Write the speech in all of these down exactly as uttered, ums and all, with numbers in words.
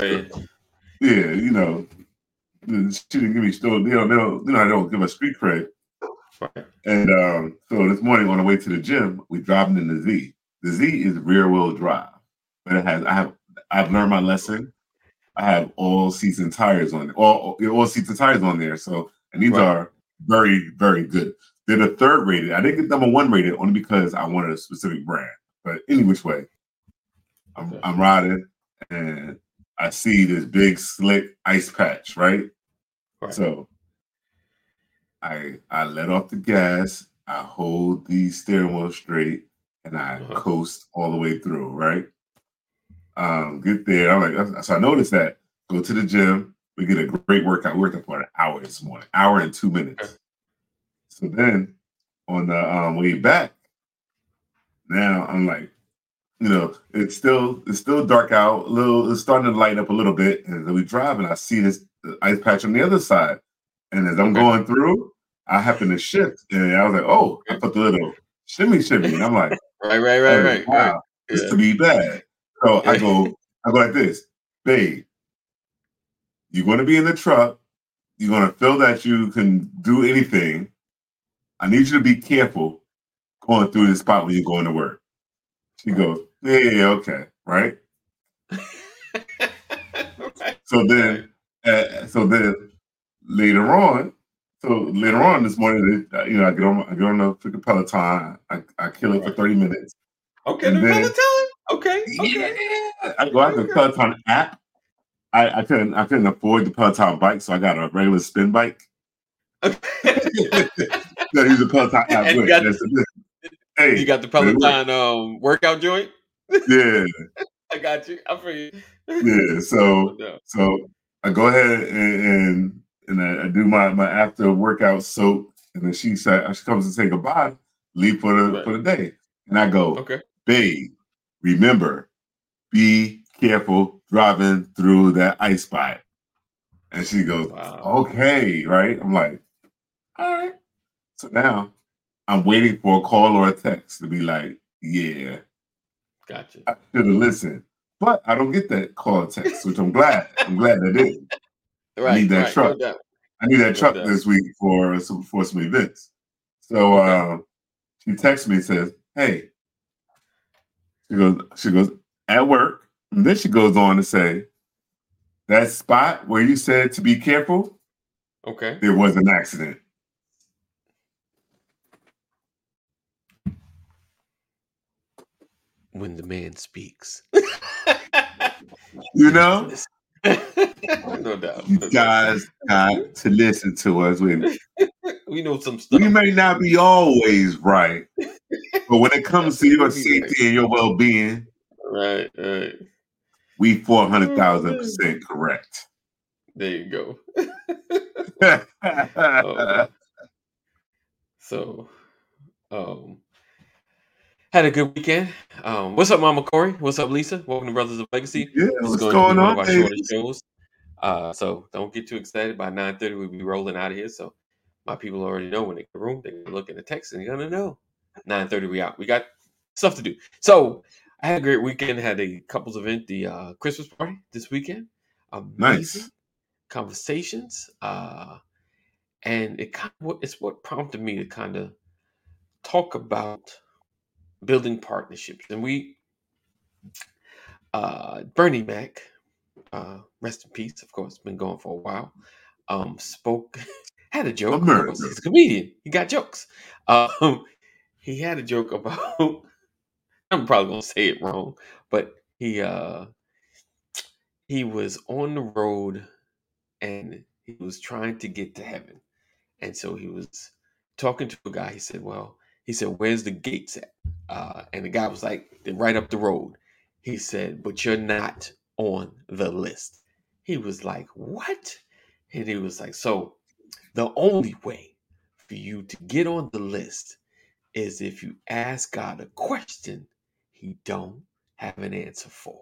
Right. Yeah, you know, she didn't give me still. They don't, they don't, you know, I don't give us street cred. Right. And um, so this morning on the way to the gym, we dropped in the Z. The Z is rear wheel drive, but it has. I have. I've learned my lesson. I have all season tires on it. All all season tires on there. So and these right. are very very good. They're the third rated. I didn't get number one rated only because I wanted a specific brand. But any which way, I'm okay. I'm riding and I see this big slick ice patch, right? right? So I I let off the gas, I hold the steering wheel straight, and I uh-huh. coast all the way through, right? Um, get there. I'm like, so I noticed that. Go to the gym. We get a great workout. We worked out for an hour this morning, hour and two minutes. Okay. So then on the um, way back, now I'm like, you know, it's still it's still dark out. A little, it's starting to light up a little bit. And then we drive, and I see this ice patch on the other side. And as I'm okay. going through, I happen to shift, and I was like, "Oh, I put the little shimmy, shimmy." And I'm like, "Right, right, right, oh, right, wow, right. It's yeah. to be bad." So I go, I go like this, babe. You're going to be in the truck. You're going to feel that you can do anything. I need you to be careful going through this spot when you're going to work. She goes, yeah, yeah, okay, right? right. So then, uh, so then later on, so later on this morning, you know, I get on, I get on the freaking Peloton. I, I kill it right. for thirty minutes. Okay, the Peloton. Okay, okay. Yeah. I go out the Peloton app. I, I couldn't, I couldn't afford the Peloton bike, so I got a regular spin bike. Okay. So he's a Peloton app. And you got, the, hey, you got the Peloton um, workout joint. Yeah, I got you. I'm for you. Yeah, so so I go ahead and and, and I, I do my, my after workout soap, and then she said she comes to say goodbye, leave for the right. for the day, and I go, okay, babe, remember, be careful driving through that ice spot. And she goes, wow. okay, right? I'm like, all right. So now I'm waiting for a call or a text to be like, yeah. Gotcha. I should have listened. But I don't get that call or text, which I'm glad. I'm glad I did. Right, I need that right, truck. No I need that no truck doubt. This week for some, for some events. So okay. um, she texts me and says, hey. She goes, she goes, at work. And then she goes on to say, that spot where you said to be careful, okay, there was an accident. When the man speaks. You know? No doubt. You guys got to listen to us. We, we know some stuff. We may not be always right, but when it comes to your safety and your well-being, right, right. We four hundred thousand percent correct. There you go. um, so, um, had a good weekend. Um, what's up, Mama Corey? What's up, Lisa? Welcome to Brothers of Legacy. Yeah, what's going, going on, baby? Uh, so don't get too excited. By nine thirty, we'll be rolling out of here. So my people already know when they get in the room, they're going to look in the text and they're going to know. nine thirty, we out. We got stuff to do. So I had a great weekend. Had a couples event, the uh, Christmas party this weekend. Amazing nice conversations, uh, and it kind of, it's what prompted me to kind of talk about building partnerships. And we, uh, Bernie Mac, uh, rest in peace. Of course, been gone for a while. Um, spoke, had a joke. He's a comedian. He got jokes. Um, he had a joke about. I'm probably going to say it wrong, but he uh, he was on the road and he was trying to get to heaven. And so he was talking to a guy. He said, well, he said, where's the gates at? Uh, and the guy was like, they're right up the road. He said, but you're not on the list. He was like, what? And he was like, so the only way for you to get on the list is if you ask God a question he don't have an answer for.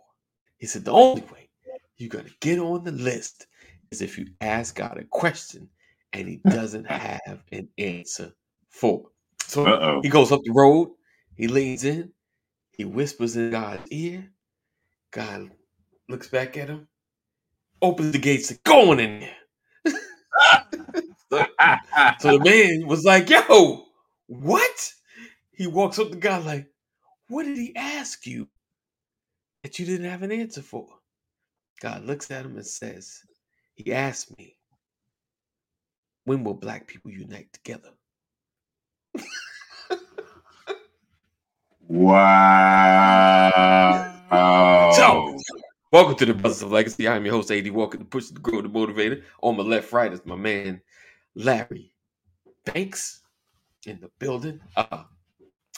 He said the only way you're going to get on the list is if you ask God a question and he doesn't have an answer for. So Uh-oh. He goes up the road, he leans in, he whispers in God's ear. God looks back at him open the gates, going in there. so, so the man was like, yo, what? He walks up to the guy like, what did he ask you that you didn't have an answer for? God looks at him and says, he asked me, when will black people unite together? Wow. So, welcome to the Brothers of Legacy. I'm your host, A D Walker, the Push, the Grow, the Motivator. On my left, right is my man, Larry Banks, in the building. Uh,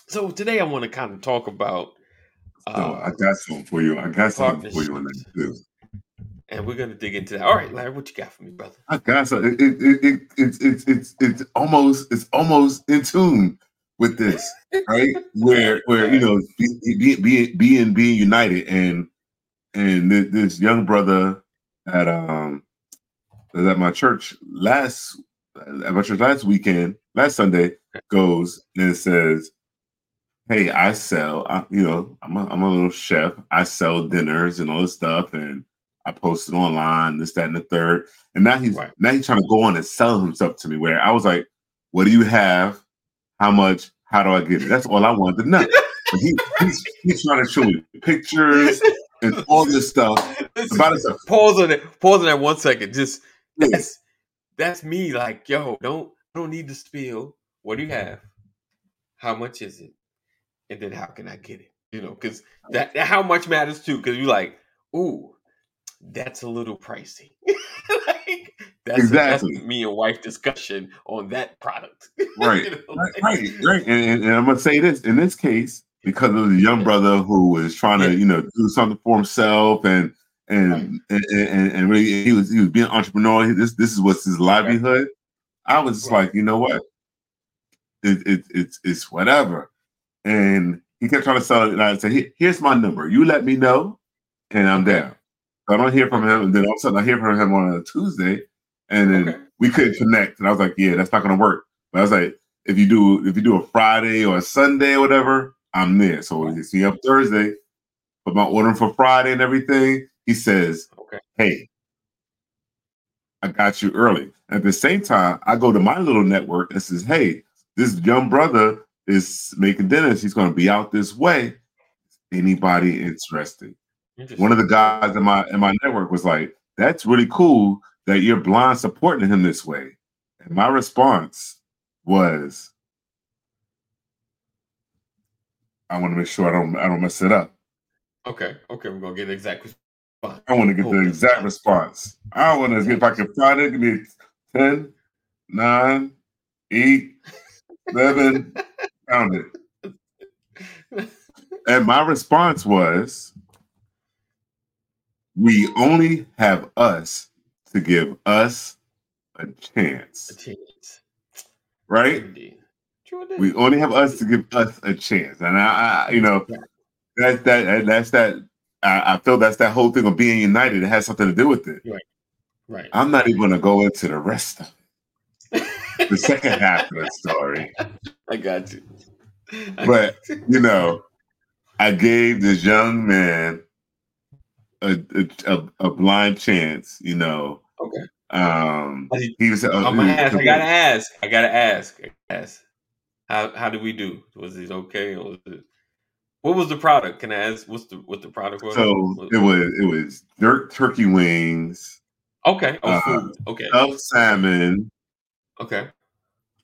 so today I want to kind of talk about... Uh, no, I got something for you. I got something for you on that too. And we're going to dig into that. All right, Larry, what you got for me, brother? I got something. It, it, it, it, it, it's, it's, almost, it's almost in tune with this, right? where, where you know, being be, be, be united and... And this young brother at um at my church last at my church last weekend, last Sunday, goes and says, "Hey, I sell. I, you know, I'm a, I'm a little chef. I sell dinners and all this stuff, and I post it online. This, that, and the third. And now he's right. now he's trying to go on and sell himself to me. Where I was like, "What do you have? How much? How do I get it? That's all I wanted to know." he, he's, he's trying to show me pictures. And all this stuff about itself. Pause on it. Pause on that one second. Just that's yes. that's me. Like, yo, don't don't need to spill. What do you have? How much is it? And then how can I get it? You know, because that, that how much matters too. Because you're like, ooh, that's a little pricey. like, that's exactly a, that's me and wife discussion on that product. Right, you know, right, like, right, right. And, and I'm gonna say this in this case. Because of the young brother who was trying to, you know, do something for himself, and and right. and, and, and really he was he was being an entrepreneur. This this is what's his livelihood. Right. I was just right. like, you know what, it, it it's it's whatever. And he kept trying to sell it, and I said, Here, here's my number. You let me know, and I'm down. So I don't hear from him, and then all of a sudden I hear from him on a Tuesday, and then okay. we couldn't connect. And I was like, yeah, that's not gonna work. But I was like, if you do if you do a Friday or a Sunday or whatever. I'm there. So he see up Thursday, put my order for Friday and everything. He says, okay. Hey, I got you early. At the same time, I go to my little network and says, hey, this young brother is making dinner. He's going to be out this way. Anybody interested? One of the guys in my in my network was like, that's really cool that you're blind supporting him this way. And my response was, I want to make sure I don't I don't mess it up. Okay, okay, we're gonna get the exact response. I want to get the exact response. I want to get if I can find it. Give me ten, nine, eight, seven, found it. And my response was, "We only have us to give us a chance." A chance, right? Indeed. We only have us to give us a chance, and I, I you know, that's that. That's that. I, I feel that's that whole thing of being united. It has something to do with it. Right. Right. I'm not even gonna go into the rest of it. The second half of the story. I got you. I but got you. you know, I gave this young man a a, a blind chance. You know. Okay. Um. He was. Uh, I'm gonna ask. I gotta ask. I gotta ask. I gotta ask. How how did we do? Was it okay? Or was it, what was the product? Can I ask what's the what the product was? So what, it was it was jerk turkey wings. Okay. Oh, uh, okay. Stuffed salmon. Okay.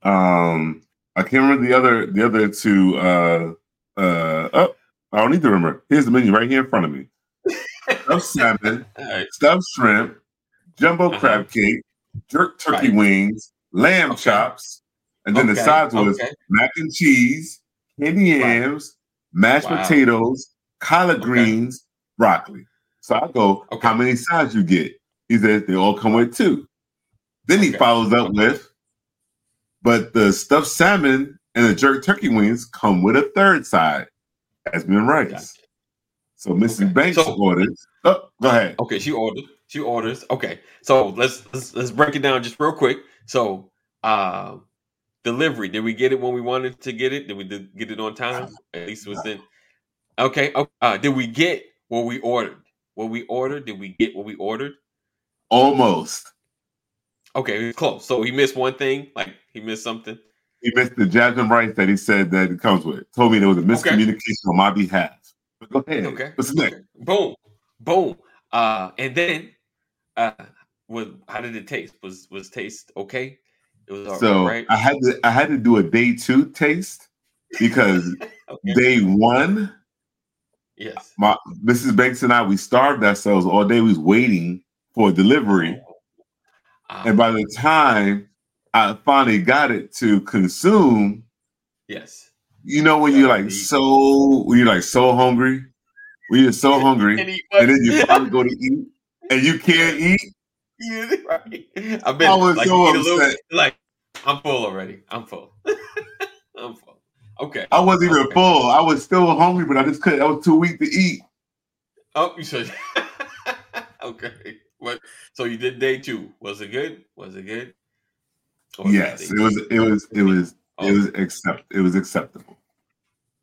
Um, I can't remember the other the other two. Uh, uh, oh, I don't need to remember. Here's the menu right here in front of me. Stuffed salmon, right. Stuffed shrimp, jumbo uh-huh. crab cake, jerk turkey right. wings, lamb okay. chops. And then okay, the sides was okay. mac and cheese, candy yams, wow. mashed wow. potatoes, collard okay. greens, broccoli. So I go, okay. how many sides you get? He says, they all come with two. Then he okay. follows up okay. with, but the stuffed salmon and the jerk turkey wings come with a third side, jasmine rice. Gotcha. So Missus Okay. Banks so, orders. Oh, go ahead. Okay, she orders. She orders. Okay, so let's let's, let's break it down just real quick. So, uh, delivery. Did we get it when we wanted to get it? Did we get it on time? At least it was in. Okay. Uh, did we get what we ordered? What we ordered? Did we get what we ordered? Almost. Okay, he was close. So he missed one thing? Like, he missed something? He missed the jasmine rice that he said that it comes with. Told me there was a miscommunication okay. on my behalf. But go ahead. Okay. What's next? Okay. Boom. Boom. Uh, and then, uh, was, how did it taste? Was was taste okay? It was all so right. I had to I had to do a day two taste because okay. day one, yes, my Missus Banks and I, we starved ourselves all day. We was waiting for delivery, um, and by the time I finally got it to consume, yes, you know when you're like so when you're like so hungry, when you're so hungry, and then you finally go to eat and you can't eat. Yeah, right. I've been I was like, so upset. Little, like I'm full already. I'm full. I'm full. Okay. I wasn't even okay. full. I was still hungry, but I just couldn't. I was too weak to eat. Oh, you said okay. What? So you did day two. Was it good? Was it good? Or yes, was it, it was. It was. It was. Oh. It was accept. It was acceptable.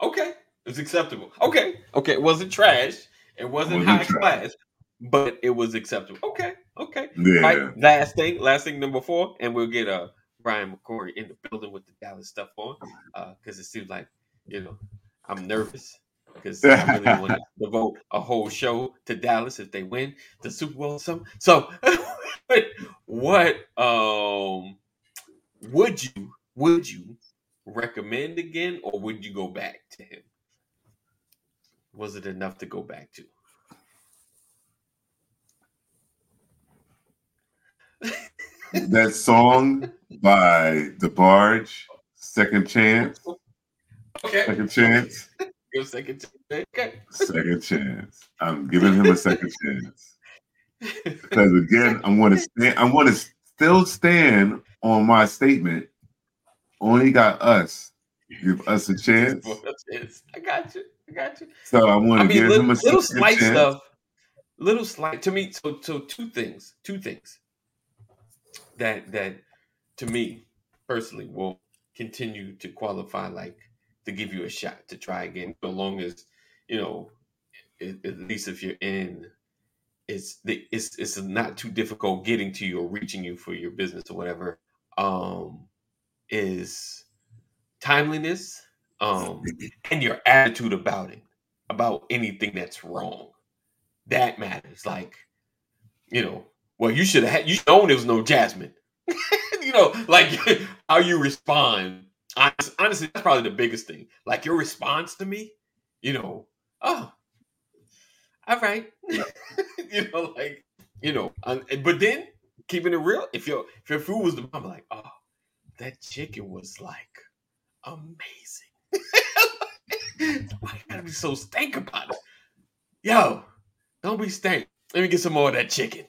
Okay, it was acceptable. Okay, okay. It wasn't trash. It wasn't, it wasn't high trash. class, but it was acceptable. Okay. Okay. Yeah. Right, last thing, last thing number four, and we'll get uh Brian McCory in the building with the Dallas stuff on, uh, because it seems like you know I'm nervous because I really want to devote a whole show to Dallas if they win the Super Bowl or something. So, what um would you would you recommend again, or would you go back to him? Was it enough to go back to? That song by The Barge, Second Chance. Okay. Second Chance. Give second chance. Okay. Second chance. I'm giving him a second chance. Because again, I'm gonna stand, I'm gonna still stand on my statement. Only got us. Give us a chance. I got you. I got you. So I'm gonna I mean, give little, him a little second slight chance. Stuff. Little slight to me. So so two things. Two things. That that to me personally will continue to qualify, like to give you a shot to try again, so long as you know. It, at least if you're in, it's the it's it's not too difficult getting to you or reaching you for your business or whatever. Um, is timeliness, um, and your attitude about it, about anything that's wrong, that matters. Like you know. Well, you should have. You should own there was no jasmine. You know, like how you respond. Honestly, that's probably the biggest thing. Like your response to me. You know, oh, all right. You know, like you know. But then keeping it real, if your if your food was the bomb, like oh, that chicken was like amazing. Why you gotta be so stank about it? Yo, don't be stank. Let me get some more of that chicken.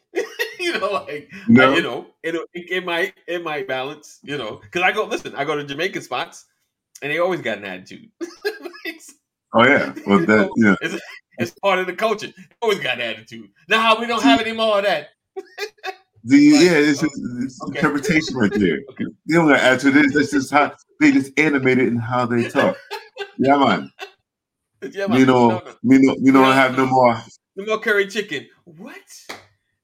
You know, like no. I, you know, it, it it might it might balance, you know, because I go listen, I go to Jamaican spots, and they always got an attitude. Like, oh yeah, well that know, yeah, it's, it's part of the culture. They always got an attitude. Now we don't have any more of that. The, like, yeah, it's just it's okay. interpretation right there. Okay. They don't got attitude. That's just how they just animate it and how they talk. Yeah, man. Yeah, man. You know, no, no. you know, you don't no, have no, no more. No more curry chicken. What?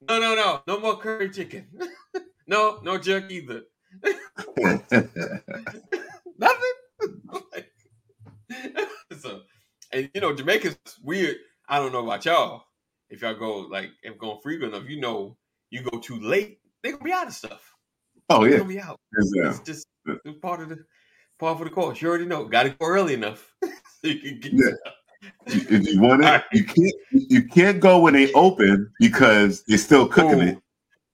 No, no, no. No more curry chicken. no, no jerk either. Nothing. So, and, you know, Jamaica's weird. I don't know about y'all. If y'all go, like, if going frequent enough, you know, you go too late, they're going to be out of stuff. Oh, yeah. They're going to be out. Yeah. It's just it's part of the part of the course. You already know. Got to go early enough so you can get yeah. stuff. If you want it, right. you can't. You can't go when they open because they're still cooking Ooh. It.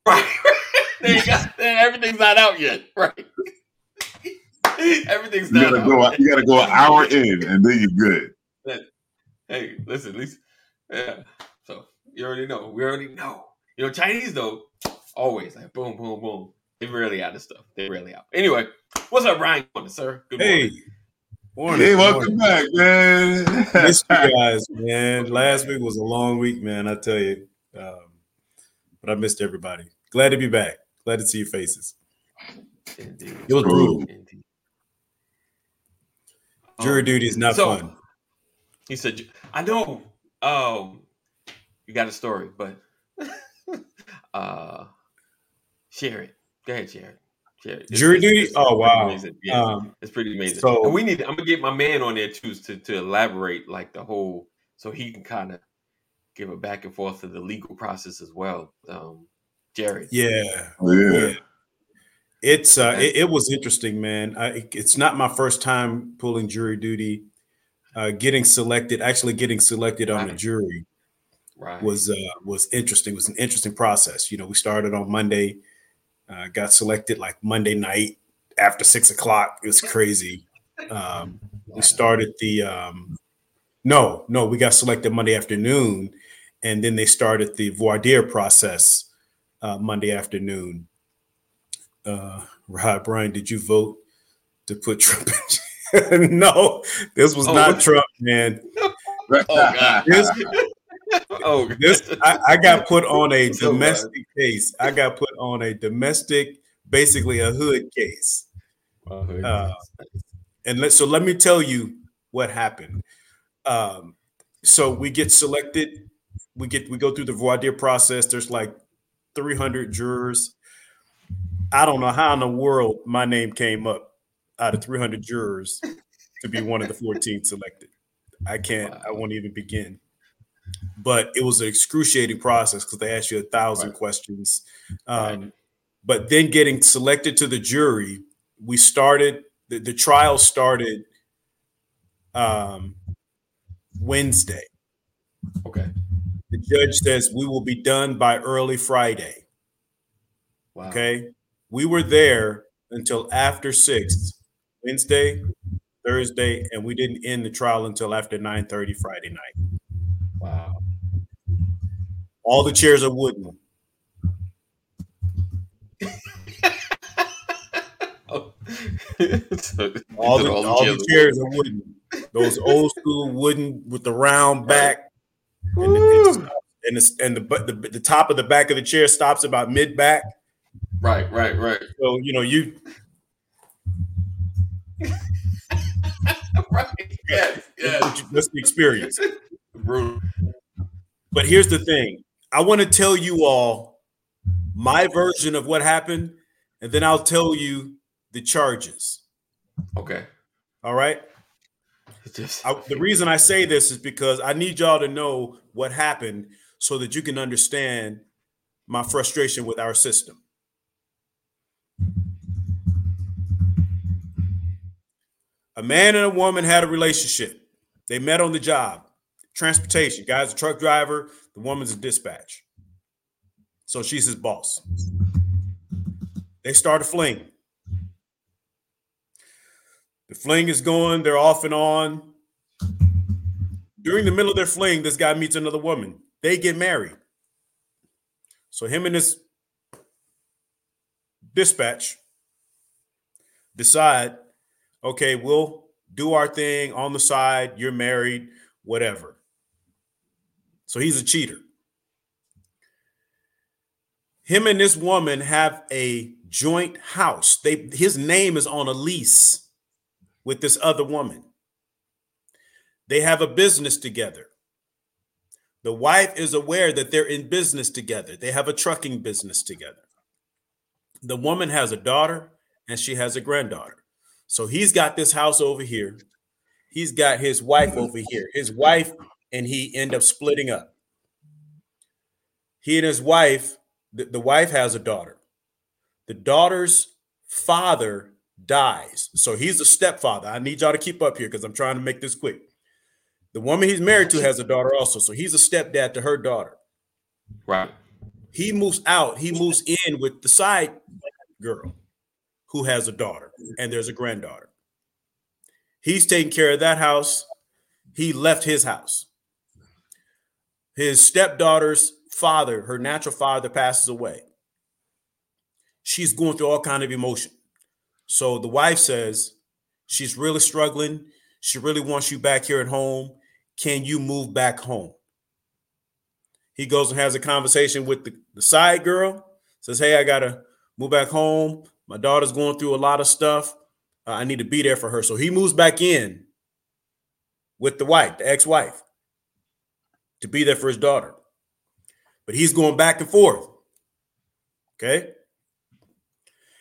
Right, they got everything's not out yet. Right, everything's you not. Gotta out go, yet. You gotta go an hour in, and then you're good. Hey, listen, at least yeah. So you already know. We already know. You know, Chinese though, always like boom, boom, boom. They really out of stuff. They really out. Anyway, what's up, Ryan? Good morning, sir. Good morning. Hey. Morning, hey, welcome morning. Back, man. Miss you guys, man. Last week was a long week, man, I tell you. Um, but I missed everybody. Glad to be back. Glad to see your faces. Indeed. It was brutal. Indeed. Jury um, duty is not so, fun. He said, I know um, you got a story, but uh, share it. Go ahead, share it. Share it. It's, jury it's, duty. It's, it's oh wow, yeah, um, it's pretty amazing. So and we need. I'm gonna get my man on there too to to elaborate like the whole, so he can kind of give it back and forth to the legal process as well. Um, Jared. Yeah. Yeah. It's uh, it, it was interesting, man. I, it, it's not my first time pulling jury duty. Uh, getting selected, actually getting selected on the jury, right, was uh, was interesting. It was an interesting process. You know, we started on Monday, uh, got selected like Monday night after six o'clock. It was crazy. Um, we started the um, no, no, we got selected Monday afternoon, and then they started the voir dire process uh, Monday afternoon. Uh, Rod, Brian, did you vote to put Trump in? No, this was oh, not Trump, man. Oh, God. This, oh, God. This, I, I got put on a domestic oh, case. I got put on a domestic, basically a hood case. Oh, uh, and let, so let me tell you what happened. Um, so we get selected. We get we go through the voir dire process. There's like three hundred jurors. I don't know how in the world my name came up out of three hundred jurors to be one of the fourteen selected. I can't, wow. I won't even begin. But it was an excruciating process because they asked you a thousand right. questions. Um, right. But then getting selected to the jury, we started, the, the trial started um, Wednesday. Okay. The judge says, we will be done by early Friday. Wow. Okay. We were there until after six. Wednesday, Thursday, and we didn't end the trial until after nine thirty Friday night. Wow. All the chairs are wooden. oh. so, all the, all all the chairs are wooden. Those old school wooden with the round back. And the, and, the, and, the, and the, the, the top of the back of the chair stops about mid-back. Right, right, right. So, you know, you... right. Yes, yes. That's the experience. But here's the thing. I want to tell you all my version of what happened, and then I'll tell you the charges. Okay. All right. Just... I, the reason I say this is because I need y'all to know what happened so that you can understand my frustration with our system. A man and a woman had a relationship. They met on the job. Transportation. Guy's a truck driver. The woman's a dispatch. So she's his boss. They start a fling. The fling is going. They're off and on. During the middle of their fling, this guy meets another woman. They get married. So him and his dispatch decide, okay, we'll do our thing on the side. You're married, whatever. So he's a cheater. Him and this woman have a joint house. They, his name is on a lease with this other woman. They have a business together. The wife is aware that they're in business together. They have a trucking business together. The woman has a daughter and she has a granddaughter. So he's got this house over here. He's got his wife over here. His wife and he end up splitting up. He and his wife, the, the wife has a daughter. The daughter's father dies. So he's a stepfather. I need y'all to keep up here because I'm trying to make this quick. The woman he's married to has a daughter also. So he's a stepdad to her daughter. Right. He moves out. He moves in with the side girl, who has a daughter, and there's a granddaughter. He's taking care of that house. He left his house. His stepdaughter's father, her natural father, passes away. She's going through all kinds of emotion. So the wife says, she's really struggling. She really wants you back here at home. Can you move back home? He goes and has a conversation with the, the side girl, says, hey, I gotta move back home. My daughter's going through a lot of stuff. Uh, I need to be there for her. So he moves back in with the wife, the ex-wife, to be there for his daughter. but he's going back and forth. Okay.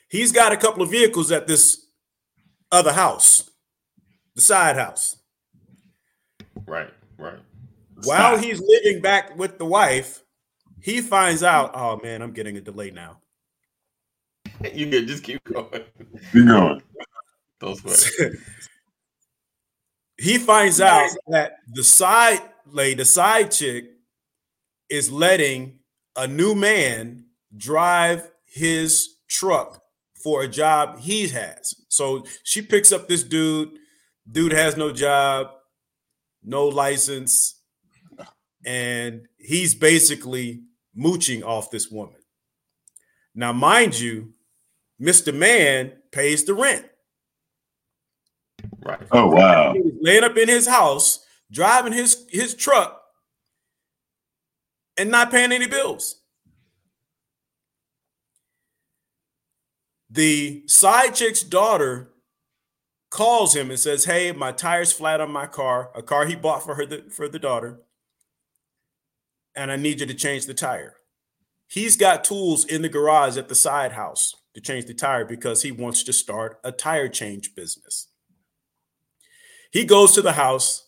He's got a couple of vehicles at this other house, the side house. Right, right. While he's living back with the wife, he finds out, oh, man, I'm getting a delay now. You can just keep going. Keep going. Those ways. He finds out that the side lady, the side chick, is letting a new man drive his truck for a job he has. So she picks up this dude. Dude has no job, no license, and he's basically mooching off this woman. Now, mind you, Mister Man pays the rent. Right. Oh, wow. He's laying up in his house, driving his, his truck, and not paying any bills. The side chick's daughter calls him and says, hey, my tire's flat on my car, a car he bought for her, the, for the daughter, and I need you to change the tire. He's got tools in the garage at the side house to change the tire because he wants to start a tire change business. He goes to the house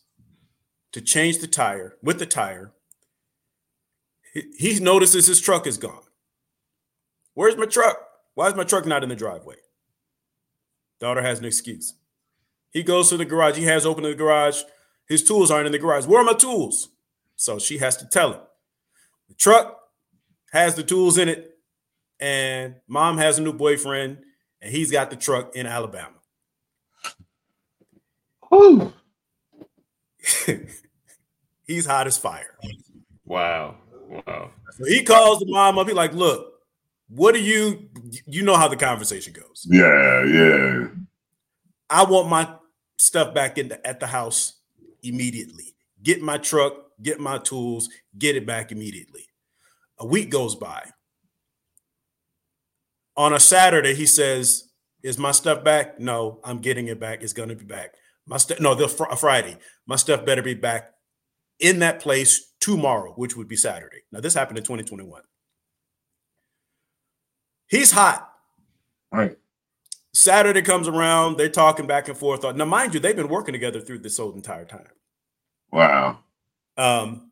to change the tire with the tire. He notices his truck is gone. Where's my truck? Why is my truck not in the driveway? Daughter has an excuse. He goes to the garage. He has opened the garage. His tools aren't in the garage. Where are my tools? So she has to tell him. The truck has the tools in it, and mom has a new boyfriend, and he's got the truck in Alabama. Ooh. He's hot as fire. Wow. Wow. So he calls the mom up. He's like, look, what do you, you know how the conversation goes. Yeah, yeah. I want my stuff back in the, at the house immediately. Get my truck, get my tools, get it back immediately. A week goes by. On a Saturday, he says, is my stuff back? No, I'm getting it back. It's going to be back. My st- No, the fr- Friday. My stuff better be back in that place tomorrow, which would be Saturday. Now, this happened in twenty twenty-one. He's hot. Right. Saturday comes around. They're talking back and forth. Now, mind you, they've been working together through this whole entire time. Wow. Um,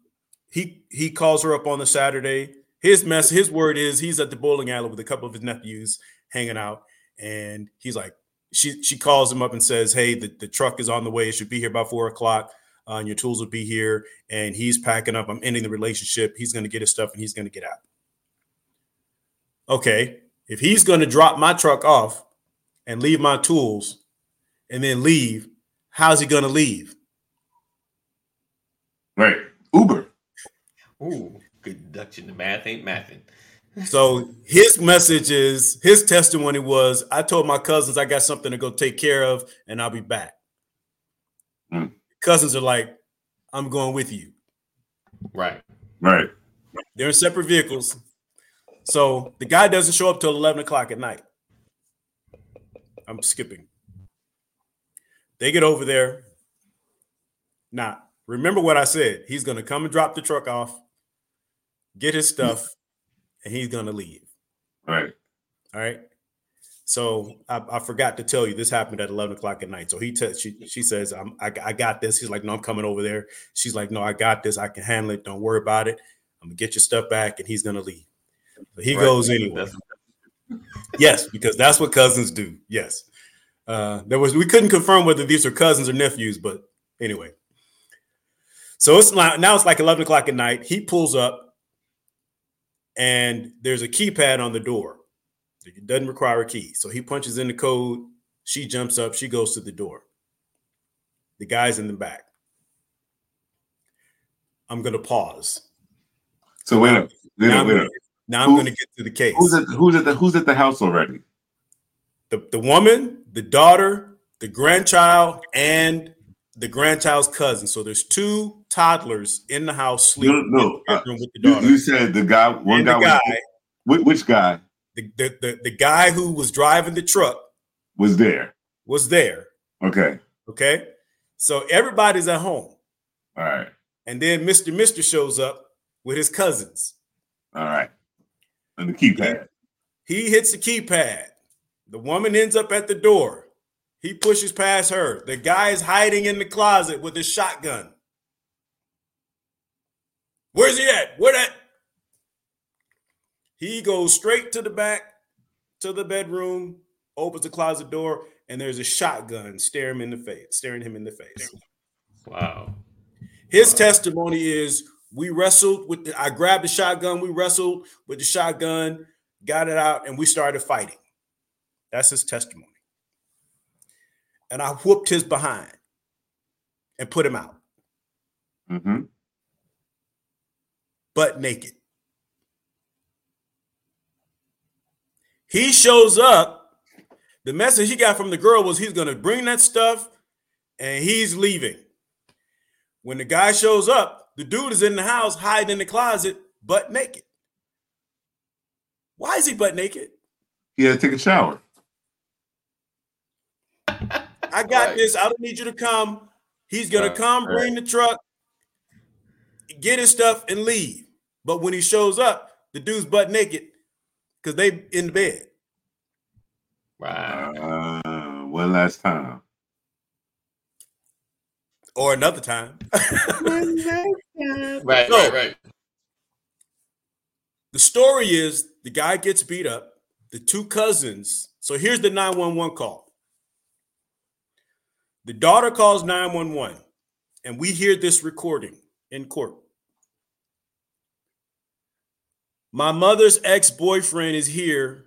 he he calls her up on the Saturday. His mess, his word is he's at the bowling alley with a couple of his nephews hanging out. And he's like, she she calls him up and says, hey, the, the truck is on the way. It should be here by four o'clock. Uh, and your tools will be here. And he's packing up. I'm ending the relationship. He's going to get his stuff and he's going to get out. Okay. If he's going to drop my truck off and leave my tools and then leave, how's he going to leave? Right. Uber. Ooh, good deduction. The math ain't mathing. So his message is, his testimony was, I told my cousins I got something to go take care of and I'll be back. Mm. Cousins are like, I'm going with you. Right. Right. They're in separate vehicles. So the guy doesn't show up till eleven o'clock at night. I'm skipping. They get over there. Now, remember what I said. He's going to come and drop the truck off, get his stuff, and he's going to leave. All right. All right. So I, I forgot to tell you this happened at eleven o'clock at night. So he t- she, she says, I'm, I, I got this. He's like, no, I'm coming over there. She's like, no, I got this. I can handle it. Don't worry about it. I'm going to get your stuff back, and he's going to leave. But he right. goes anyway. Yes, because that's what cousins do. Yes. Uh, there was we couldn't confirm whether these are cousins or nephews, but anyway. So it's not, now it's like eleven o'clock at night. He pulls up, and there's a keypad on the door. It doesn't require a key. So he punches in the code. She jumps up. She goes to the door. The guy's in the back. I'm going to pause. So wait up. Wait up. Wait up. Now I'm who, going to get to the case. Who's at, who's at the Who's at the house already? The the woman, the daughter, the grandchild, and the grandchild's cousin. So there's two toddlers in the house sleeping. No, no. Uh, with the daughter. You, you said the guy. One and guy. The guy was, which, which guy? The, the the the guy who was driving the truck was there. Was there? Okay. Okay. So everybody's at home. All right. And then Mister Mister shows up with his cousins. All right. And the keypad. He hits the keypad. The woman ends up at the door. He pushes past her. The guy is hiding in the closet with his shotgun. Where's he at? Where that? He goes straight to the back, to the bedroom, opens the closet door, and there's a shotgun staring him in the face, staring him in the face. Wow. His wow. testimony is, we wrestled with the, I grabbed the shotgun, we wrestled with the shotgun, got it out, and we started fighting. That's his testimony. And I whooped his behind and put him out. Mm-hmm. Butt naked. He shows up. The message he got from the girl was he's going to bring that stuff and he's leaving. When the guy shows up, the dude is in the house hiding in the closet, butt naked. Why is he butt naked? He had to take a shower. I got right. this. I don't need you to come. He's going to come, right. bring the truck, get his stuff, and leave. But when he shows up, the dude's butt naked because they in the bed. Wow. Uh, one last time. Or another time. One last time. Right, so, right, right. The story is the guy gets beat up. The two cousins. So here's the nine one one call. The daughter calls nine one one, and we hear this recording in court. My mother's ex-boyfriend is here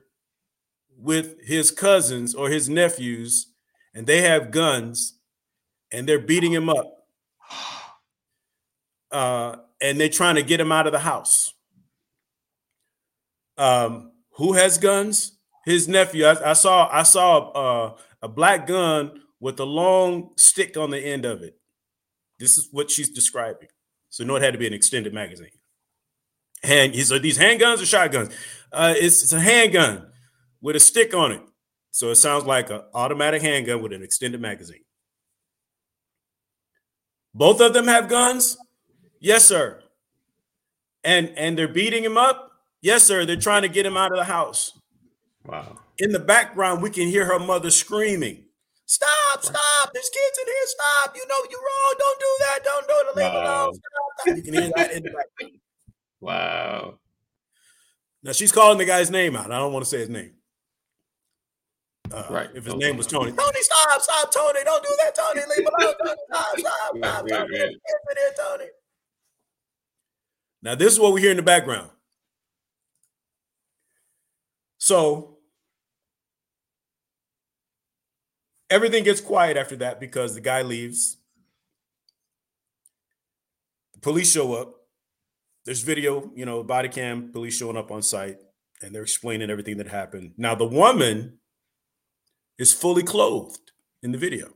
with his cousins or his nephews, and they have guns, and they're beating him up. Uh, and they're trying to get him out of the house. Um, who has guns? His nephew. I, I saw, I saw uh, a black gun with a long stick on the end of it. This is what she's describing. So no, it had to be an extended magazine. And so these handguns or shotguns? Uh, it's, it's a handgun with a stick on it. So it sounds like an automatic handgun with an extended magazine. Both of them have guns? Yes, sir. And and they're beating him up? Yes, sir. They're trying to get him out of the house. Wow. In the background, we can hear her mother screaming. Stop, stop, there's kids in here, stop, you know you're wrong, don't do that, don't do it, leave it alone, stop. You can hear that in the back. Wow. Now she's calling the guy's name out. I don't want to say his name. Uh, right. If his okay. name was Tony. Tony, stop, stop, Tony, don't do that, Tony, leave it alone, Tony, stop, stop, stop, stop, kids in here, Tony. Now this is what we hear in the background. So everything gets quiet after that because the guy leaves. The police show up. There's video, you know, body cam, police showing up on site, and they're explaining everything that happened. Now, the woman is fully clothed in the video,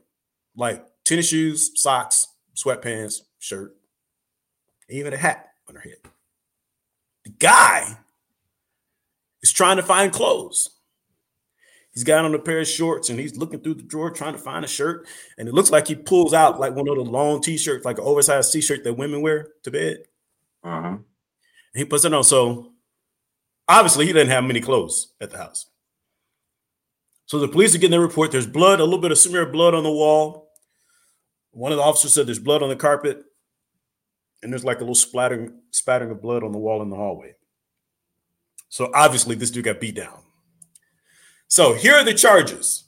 like tennis shoes, socks, sweatpants, shirt, and even a hat on her head. The guy is trying to find clothes. He's got on a pair of shorts and he's looking through the drawer trying to find a shirt. And it looks like he pulls out like one of the long T-shirts, like an oversized T-shirt that women wear to bed. Uh-huh. And he puts it on. So obviously he didn't have many clothes at the house. So the police are getting their report. There's blood, a little bit of smear of blood on the wall. One of the officers said there's blood on the carpet. And there's like a little splattering, spattering of blood on the wall in the hallway. So obviously this dude got beat down. So here are the charges.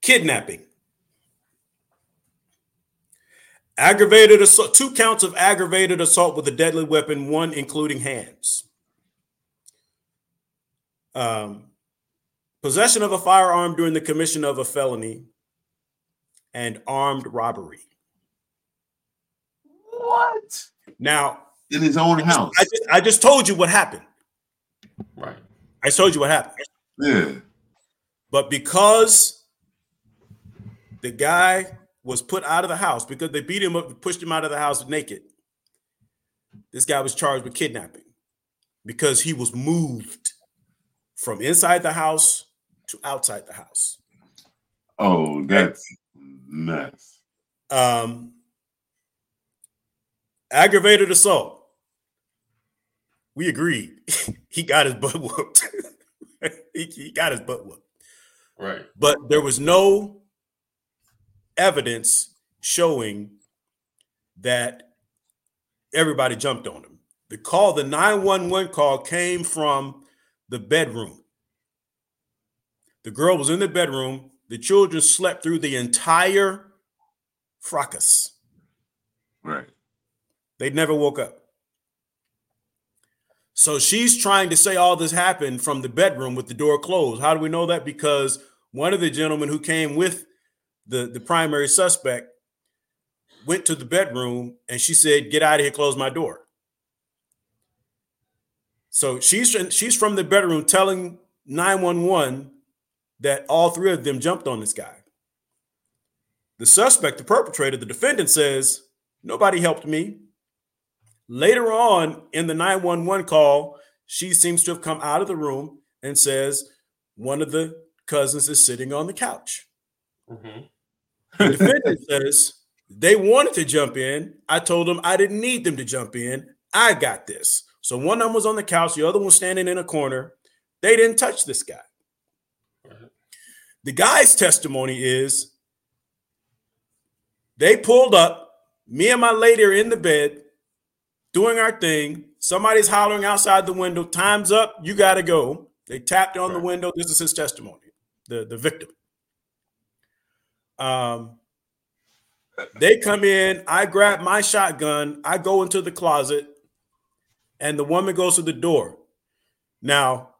Kidnapping. Aggravated assault, two counts of aggravated assault with a deadly weapon, one including hands. Um, possession of a firearm during the commission of a felony and armed robbery. What? Now, in his own house. I just, I just told you what happened. Right. I told you what happened. Yeah. But because the guy was put out of the house, because they beat him up and pushed him out of the house naked, this guy was charged with kidnapping because he was moved from inside the house to outside the house. Oh, that's nuts. Um, Aggravated assault. We agreed. He got his butt whooped. he, he got his butt whooped. Right. But there was no evidence showing that everybody jumped on him. The call, the nine one one call, came from the bedroom. The girl was in the bedroom. The children slept through the entire fracas. Right. They never woke up. So she's trying to say all this happened from the bedroom with the door closed. How do we know that? Because one of the gentlemen who came with the, the primary suspect went to the bedroom and she said, "Get out of here, close my door." So she's, she's from the bedroom telling nine one one that all three of them jumped on this guy. The suspect, the perpetrator, the defendant says, "Nobody helped me." Later on in the nine one one call, she seems to have come out of the room and says, "One of the cousins is sitting on the couch." Mm-hmm. The defendant says, "They wanted to jump in. I told them I didn't need them to jump in. I got this." So one of them was on the couch. The other one was standing in a corner. They didn't touch this guy. Mm-hmm. The guy's testimony is they pulled up. Me and my lady are in the bed, doing our thing. Somebody's hollering outside the window, "Time's up, you got to go." They tapped on right. the window. This is his testimony, the, the victim. Um, they come in. I grab my shotgun. I go into the closet, and the woman goes to the door. Now,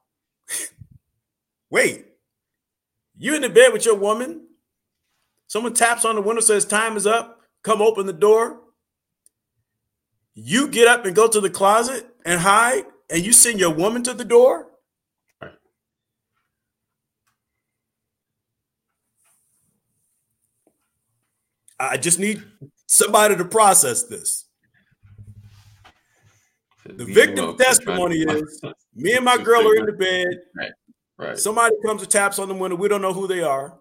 wait. You in the bed with your woman? Someone taps on the window, says, "Time is up. Come open the door." You get up and go to the closet and hide, and you send your woman to the door? Right. I just need somebody to process this. The victim's testimony is, "Me and my girl are in the bed." Right. Right. Somebody comes and taps on the window. We don't know who they are.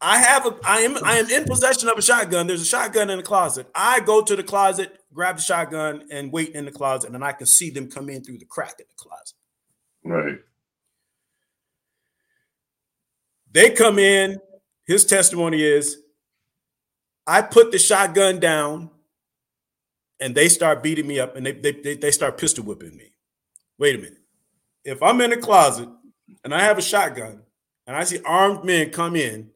I have a, I am, I am in possession of a shotgun. There's a shotgun in the closet. I go to the closet, grab the shotgun, and wait in the closet, and I can see them come in through the crack in the closet. Right. They come in. His testimony is, "I put the shotgun down, and they start beating me up, and they they they, they start pistol whipping me." Wait a minute. If I'm in the closet and I have a shotgun and I see armed men come in,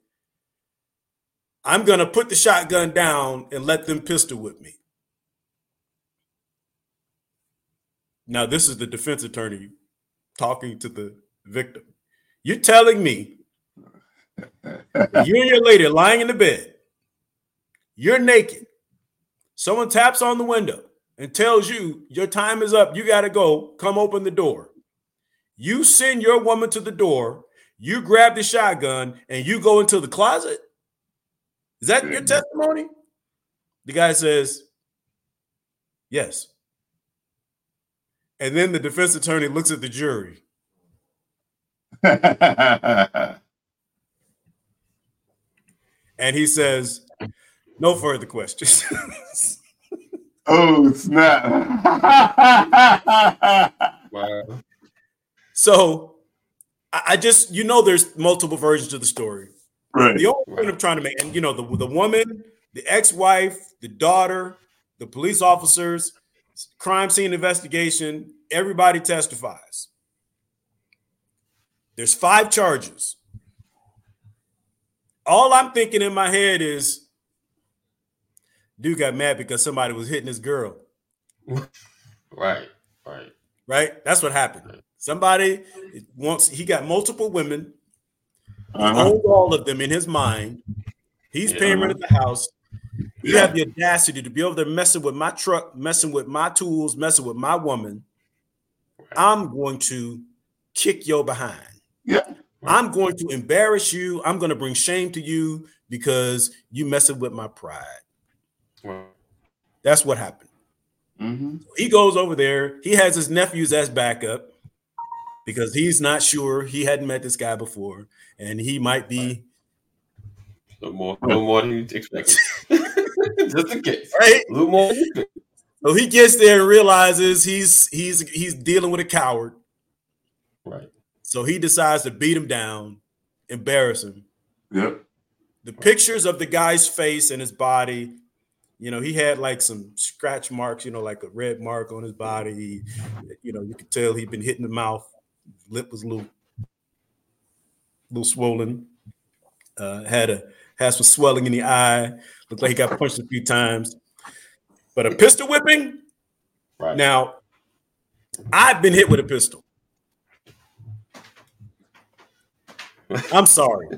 I'm going to put the shotgun down and let them pistol whip me. Now, this is the defense attorney talking to the victim. You're telling me you and your lady are lying in the bed. You're naked. Someone taps on the window and tells you your time is up. You got to go. Come open the door. You send your woman to the door. You grab the shotgun and you go into the closet. Is that your testimony? The guy says, "Yes." And then the defense attorney looks at the jury. And he says, "No further questions." Oh, snap. Wow. So I just, you know, there's multiple versions of the story. Right. The only point I'm trying to make, and you know, the, the woman, the ex-wife, the daughter, the police officers, crime scene investigation, everybody testifies. There's five charges. All I'm thinking in my head is, dude got mad because somebody was hitting his girl. Right, right. Right? That's what happened. Right. Somebody wants, he got multiple women. He uh-huh. owned all of them in his mind. He's yeah. paying rent at the house. You yeah. have the audacity to be over there messing with my truck, messing with my tools, messing with my woman. I'm going to kick your behind. Yeah. I'm going to embarrass you. I'm going to bring shame to you because you messing with my pride. Wow. That's what happened. Mm-hmm. So he goes over there. He has his nephews as backup, because he's not sure. He hadn't met this guy before, and he might be no more, no more than you expected. Just in case. Right? A little more. So he gets there and realizes he's he's he's dealing with a coward. Right. So he decides to beat him down, embarrass him. Yep. The pictures of the guy's face and his body, you know, he had like some scratch marks, you know, like a red mark on his body. You know, you could tell he'd been hitting the mouth. Lip was a little, little swollen. Uh, had a had some swelling in the eye. Looked like he got punched a few times. But a pistol whipping? Right. Now, I've been hit with a pistol. I'm sorry.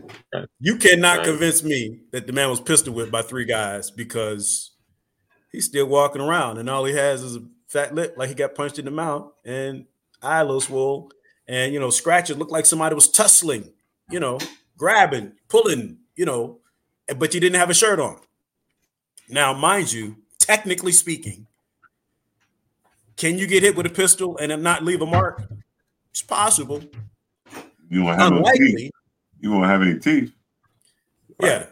You cannot right. convince me that the man was pistol whipped by three guys because he's still walking around and all he has is a fat lip, like he got punched in the mouth and eye a little swole. And, you know, scratches looked like somebody was tussling, you know, grabbing, pulling, you know, but you didn't have a shirt on. Now, mind you, technically speaking, can you get hit with a pistol and not leave a mark? It's possible. You won't have Unlikely. no teeth. You won't have any teeth. Right. Yeah.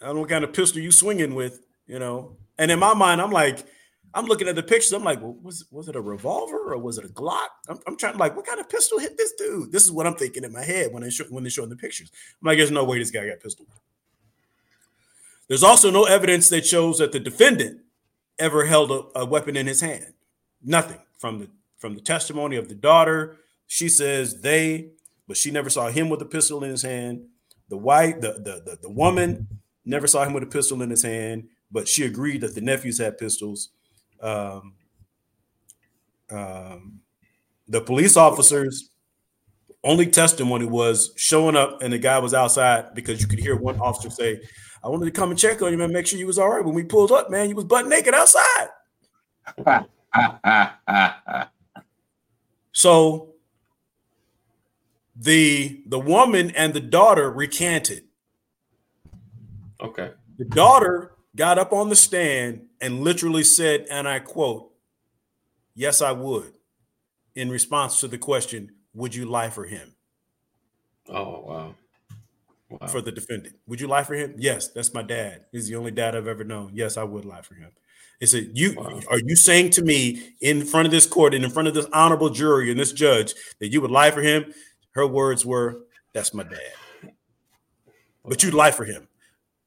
I don't know what kind of pistol you swinging with, you know. And in my mind, I'm like, I'm looking at the pictures. I'm like, well, was, was it a revolver or was it a Glock? I'm, I'm trying to like, what kind of pistol hit this dude? This is what I'm thinking in my head when, I show, when they're showing the pictures. I'm like, there's no way this guy got pistol. There's also no evidence that shows that the defendant ever held a, a weapon in his hand. Nothing. From the, from the testimony of the daughter, she says they... But she never saw him with a pistol in his hand. The wife, the, the the the woman never saw him with a pistol in his hand, but she agreed that the nephews had pistols. Um, um, the police officers' only testimony was showing up and the guy was outside because you could hear one officer say, I wanted to come and check on you, man, make sure you was all right. When we pulled up, man, you was butt naked outside. So... The the woman and the daughter recanted. Okay. The daughter got up on the stand and literally said, and I quote, yes, I would, in response to the question, would you lie for him? Oh, wow. Wow. For the defendant. Would you lie for him? Yes, that's my dad. He's the only dad I've ever known. Yes, I would lie for him. It said, "You wow. are you saying to me in front of this court and in front of this honorable jury and this judge that you would lie for him?" Her words were, that's my dad. But you lie for him.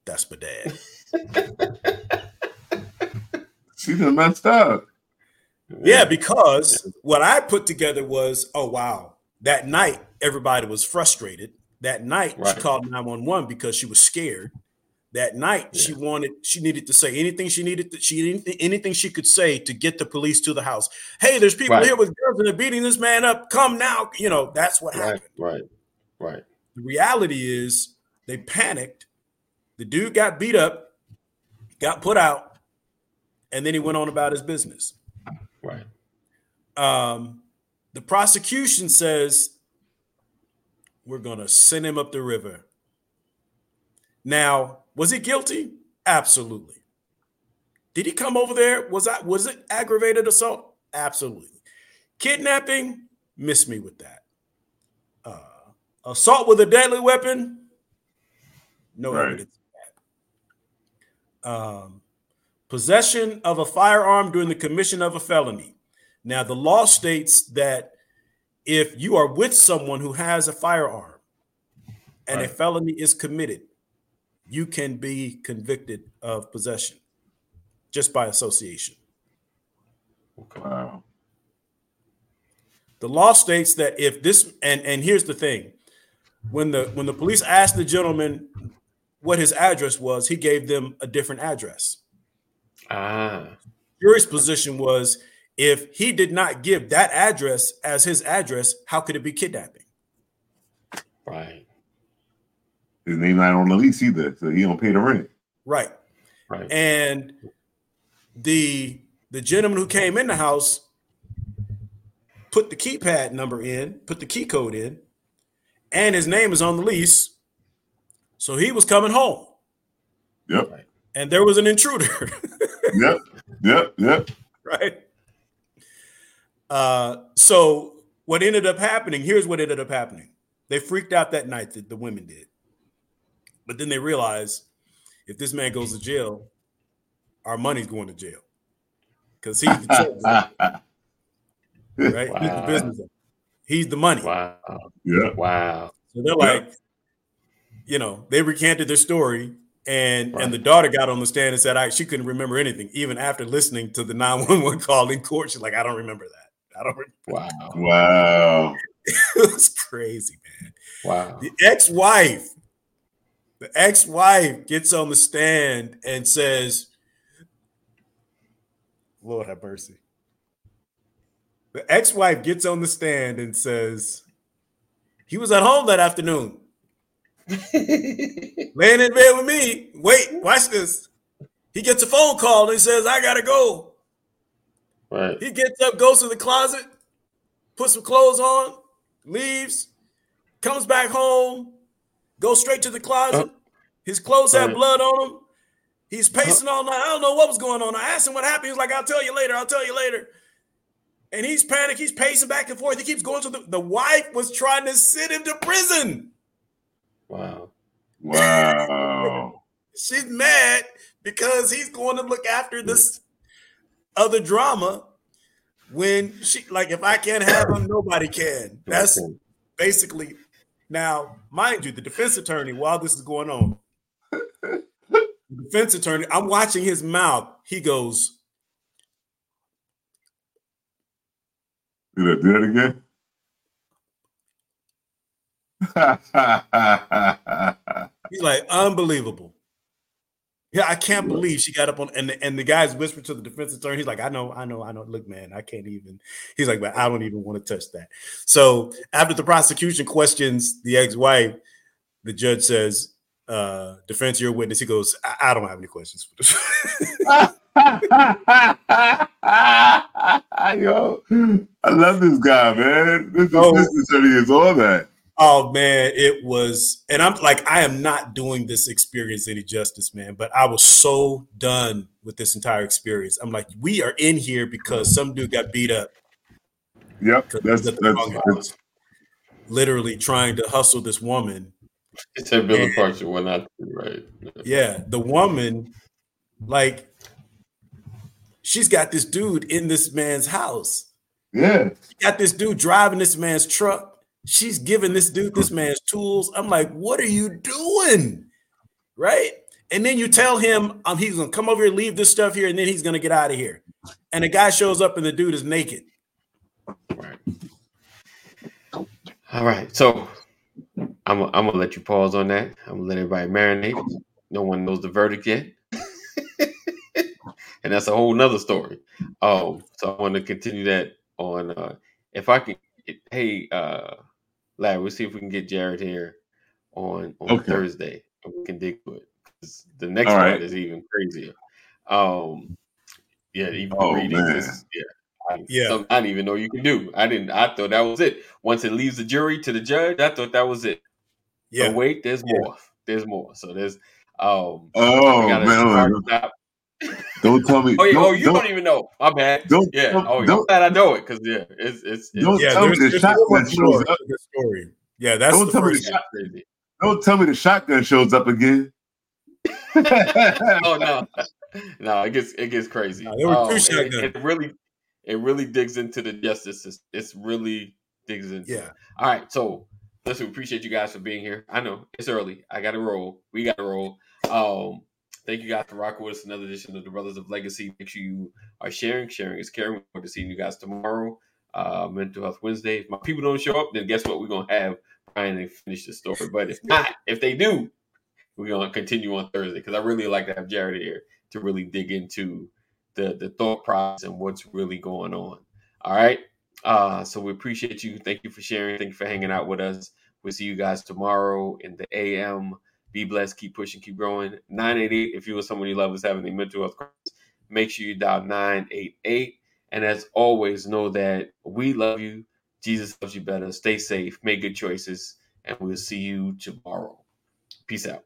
That's my dad. She done messed up. Yeah, because what I put together was, oh, wow. That night, everybody was frustrated. That night, right. she called nine one one because she was scared. That night, yeah. she wanted, she needed to say anything she needed, to, she anything, anything she could say to get the police to the house. Hey, there's people right. here with guns and they're beating this man up. Come now, you know that's what right, happened. Right, right. The reality is they panicked. The dude got beat up, got put out, and then he went on about his business. Right. Um, the prosecution says we're gonna send him up the river. Now, was he guilty? Absolutely. Did he come over there? Was I, was it aggravated assault? Absolutely. Kidnapping? Miss me with that. Uh, assault with a deadly weapon? No right. evidence of that. Um, possession of a firearm during the commission of a felony. Now, the law states that if you are with someone who has a firearm and right. a felony is committed, you can be convicted of possession just by association. Wow. The law states that if this, and, and here's the thing, when the when the police asked the gentleman what his address was, he gave them a different address. Ah. Jury's position was, if he did not give that address as his address, how could it be kidnapping? Right. His name not on the lease either, so he don't pay the rent. Right. Right. And the the gentleman who came in the house put the keypad number in, put the key code in, and his name is on the lease. So he was coming home. Yep. And there was an intruder. Yep. Yep. Yep. Right. Uh, so what ended up happening, here's what ended up happening. They freaked out that night, that the women did. But then they realize if this man goes to jail, our money's going to jail because he's the chip, right? Wow. He's the business owner. He's the money. Wow. Yeah. Wow. So they're like, you know, they recanted their story, and right. and the daughter got on the stand and said, I, she couldn't remember anything, even after listening to the nine one one call in court. She's like, I don't remember that. I don't. Remember wow. That. Wow. It was crazy, man. Wow. The ex-wife, the ex-wife gets on the stand and says, Lord have mercy. The ex-wife gets on the stand and says, he was at home that afternoon. Laying in bed with me. Wait, watch this. He gets a phone call and says, I gotta go. Right. He gets up, goes to the closet, puts some clothes on, leaves, comes back home, goes straight to the closet. Uh, His clothes have right. blood on them. He's pacing uh, all night. I don't know what was going on. I asked him what happened. He was like, I'll tell you later. I'll tell you later. And he's panicked. He's pacing back and forth. He keeps going to the, the wife was trying to send him to prison. Wow. Wow. She's mad because he's going to look after this other drama when she, like, if I can't have him, nobody can. That's basically, now, mind you, the defense attorney, while this is going on, the defense attorney, I'm watching his mouth. He goes, did I do that again? He's like, unbelievable. Yeah, I can't believe she got up on, and the, and the guys whispered to the defense attorney. He's like, I know, I know, I know. Look, man, I can't even. He's like, but I don't even want to touch that. So after the prosecution questions the ex-wife, the judge says, uh, defense, you're a witness. He goes, I, I don't have any questions for this. Yo, I love this guy, man. This business attorney is all that. Oh man, it was, and I'm like, I am not doing this experience any justice, man. But I was so done with this entire experience. I'm like, we are in here because some dude got beat up. Yep, that's, that's, that's literally trying to hustle this woman. It's a bill of partial, we're not right. Yeah, the woman, like. She's got this dude in this man's house. Yeah. She got this dude driving this man's truck. She's giving this dude this man's tools. I'm like, what are you doing? Right? And then you tell him um, he's going to come over here, leave this stuff here, and then he's going to get out of here. And a guy shows up and the dude is naked. Right. All right. So I'm I'm going to let you pause on that. I'm going to let everybody marinate. No one knows the verdict yet. And that's a whole nother story. Oh, so I want to continue that on. Uh, if I can, hey, uh, Larry, we'll see if we can get Jared here on, on okay. Thursday. We can dig with it. The next All one right. is even crazier. Um, yeah, even oh, reading this. Yeah, yeah. Something I didn't even know you can do. I didn't. I thought that was it. Once it leaves the jury to the judge, I thought that was it. Yeah. But wait, there's yeah. more. There's more. So there's. Um, oh man. Don't tell me. Oh, yeah, don't, oh you don't, don't even know. My bad. Don't, yeah. Don't, oh, don't, I'm glad I know it because yeah, it's it's. it's don't yeah, tell me the shotgun shows up. Story. Yeah, that's don't the tell me the shotgun. Don't tell me the shotgun shows up again. Oh no, no, it gets it gets crazy. No, there were two um, shotguns. It, it really, it really digs into the justice system. It's really digs into. Yeah. All right, so listen, we appreciate you guys for being here. I know it's early. I got to roll. We got to roll. Um. Thank you guys for rocking with us. Another edition of The Brothers of Legacy. Make sure you are sharing. Sharing is caring. We look forward to seeing you guys tomorrow. Uh, Mental Health Wednesday. If my people don't show up, then guess what? We're going to have Brian and finish the story. But if not, if they do, we're going to continue on Thursday because I really like to have Jared here to really dig into the, the thought process and what's really going on. All right? Uh, so we appreciate you. Thank you for sharing. Thank you for hanging out with us. We'll see you guys tomorrow in the A M. Be blessed. Keep pushing. Keep growing. nine eight eight. If you or someone you love is having a mental health crisis, make sure you dial nine eight eight. And as always, know that we love you. Jesus loves you better. Stay safe. Make good choices. And we'll see you tomorrow. Peace out.